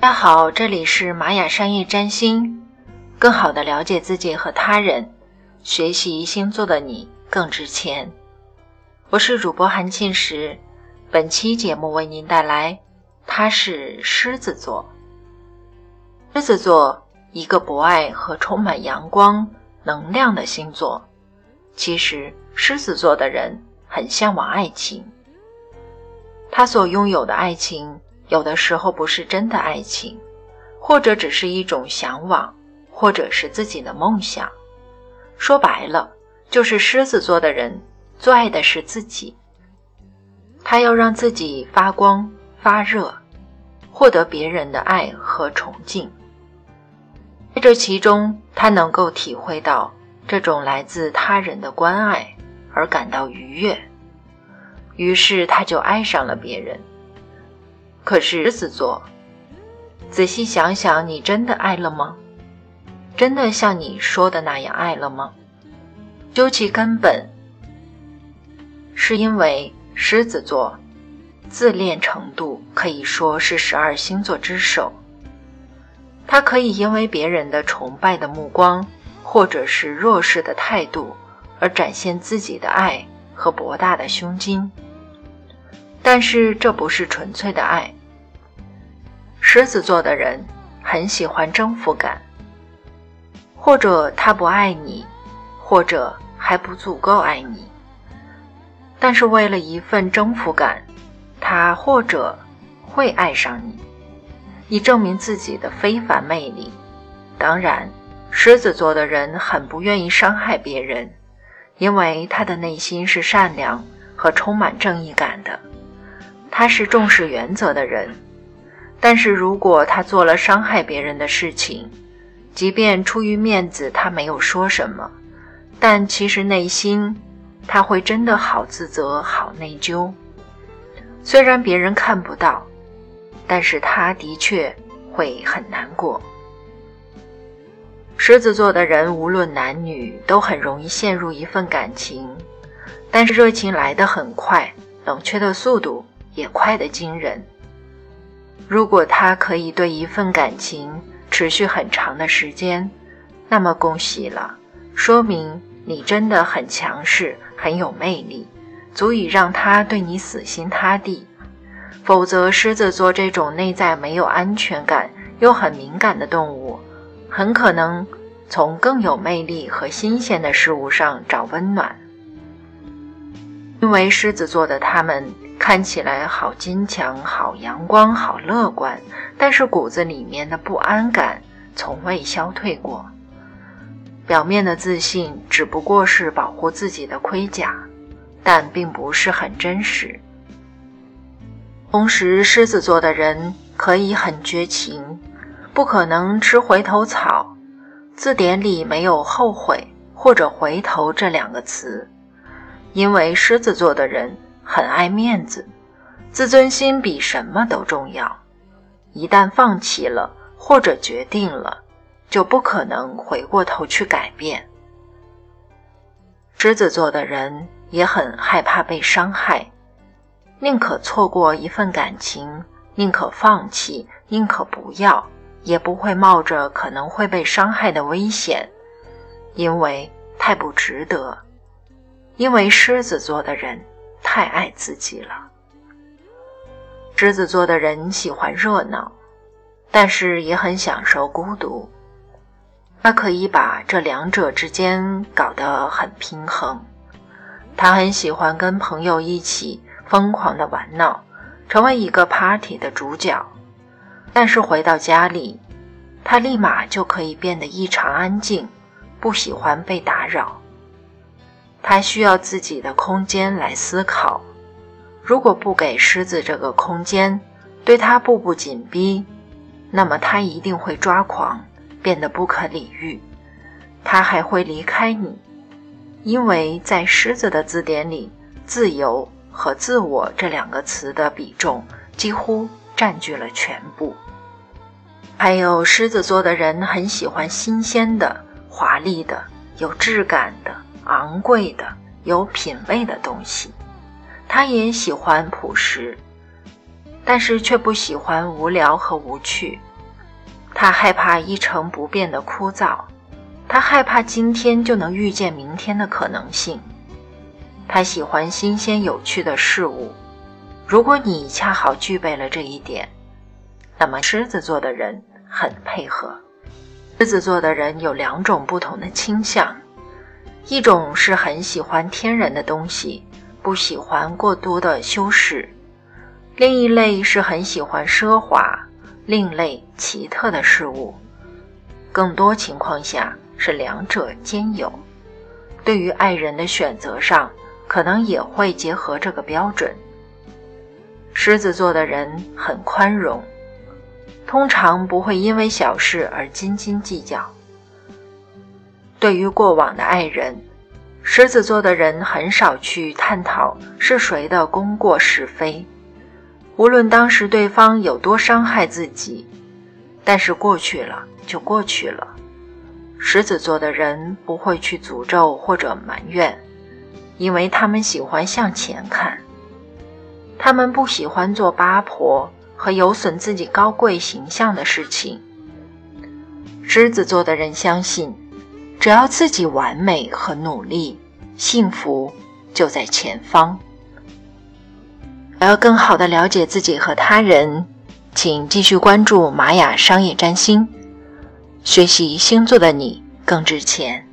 大家好，这里是玛雅商业占星，更好的了解自己和他人，学习星座的你更值钱。我是主播韩沁时，本期节目为您带来他是狮子座。狮子座，一个博爱和充满阳光能量的星座。其实狮子座的人很向往爱情，他所拥有的爱情有的时候不是真的爱情，或者只是一种向往，或者是自己的梦想。说白了，就是狮子座的人最爱的是自己，他要让自己发光发热，获得别人的爱和崇敬。在这其中，他能够体会到这种来自他人的关爱而感到愉悦，于是他就爱上了别人。可是狮子座，仔细想想，你真的爱了吗？真的像你说的那样爱了吗？究其根本，是因为狮子座自恋程度可以说是12星座之首，他可以因为别人的崇拜的目光，或者是弱势的态度，而展现自己的爱和博大的胸襟。但是这不是纯粹的爱，狮子座的人很喜欢征服感，或者他不爱你，或者还不足够爱你，但是为了一份征服感，他或者会爱上你，以证明自己的非凡魅力。当然，狮子座的人很不愿意伤害别人，因为他的内心是善良和充满正义感的，他是重视原则的人。但是如果他做了伤害别人的事情，即便出于面子他没有说什么，但其实内心他会真的好自责好内疚。虽然别人看不到，但是他的确会很难过。狮子座的人无论男女都很容易陷入一份感情，但是热情来得很快，冷却的速度也快得惊人。如果他可以对一份感情持续很长的时间，那么恭喜了，说明你真的很强势，很有魅力，足以让他对你死心塌地。否则，狮子座这种内在没有安全感又很敏感的动物，很可能从更有魅力和新鲜的事物上找温暖。因为狮子座的他们看起来好坚强，好阳光，好乐观，但是骨子里面的不安感从未消退过。表面的自信只不过是保护自己的盔甲，但并不是很真实。同时，狮子座的人可以很绝情，不可能吃回头草，字典里没有后悔或者回头这两个词。因为狮子座的人很爱面子，自尊心比什么都重要，一旦放弃了或者决定了，就不可能回过头去改变。狮子座的人也很害怕被伤害，宁可错过一份感情，宁可放弃，宁可不要，也不会冒着可能会被伤害的危险，因为太不值得。因为狮子座的人太爱自己了。狮子座的人喜欢热闹，但是也很享受孤独，他可以把这两者之间搞得很平衡。他很喜欢跟朋友一起疯狂的玩闹，成为一个 party 的主角，但是回到家里，他立马就可以变得异常安静，不喜欢被打扰。他需要自己的空间来思考，如果不给狮子这个空间，对他步步紧逼，那么他一定会抓狂，变得不可理喻，他还会离开你。因为在狮子的字典里，自由和自我这两个词的比重几乎占据了全部。还有，狮子座的人很喜欢新鲜的、华丽的、有质感的、昂贵的、有品味的东西。他也喜欢朴实，但是却不喜欢无聊和无趣，他害怕一成不变的枯燥，他害怕今天就能预见明天的可能性。他喜欢新鲜有趣的事物，如果你恰好具备了这一点，那么狮子座的人很配合。狮子座的人有两种不同的倾向，一种是很喜欢天然的东西，不喜欢过多的修饰；另一类是很喜欢奢华、另类、奇特的事物，更多情况下是两者兼有。对于爱人的选择上，可能也会结合这个标准。狮子座的人很宽容，通常不会因为小事而斤斤计较。对于过往的爱人，狮子座的人很少去探讨是谁的功过是非，无论当时对方有多伤害自己，但是过去了就过去了。狮子座的人不会去诅咒或者埋怨，因为他们喜欢向前看。他们不喜欢做八婆和有损自己高贵形象的事情。狮子座的人相信，只要自己完美和努力，幸福就在前方。而更好地了解自己和他人，请继续关注玛雅商业占星，学习星座的你更值钱。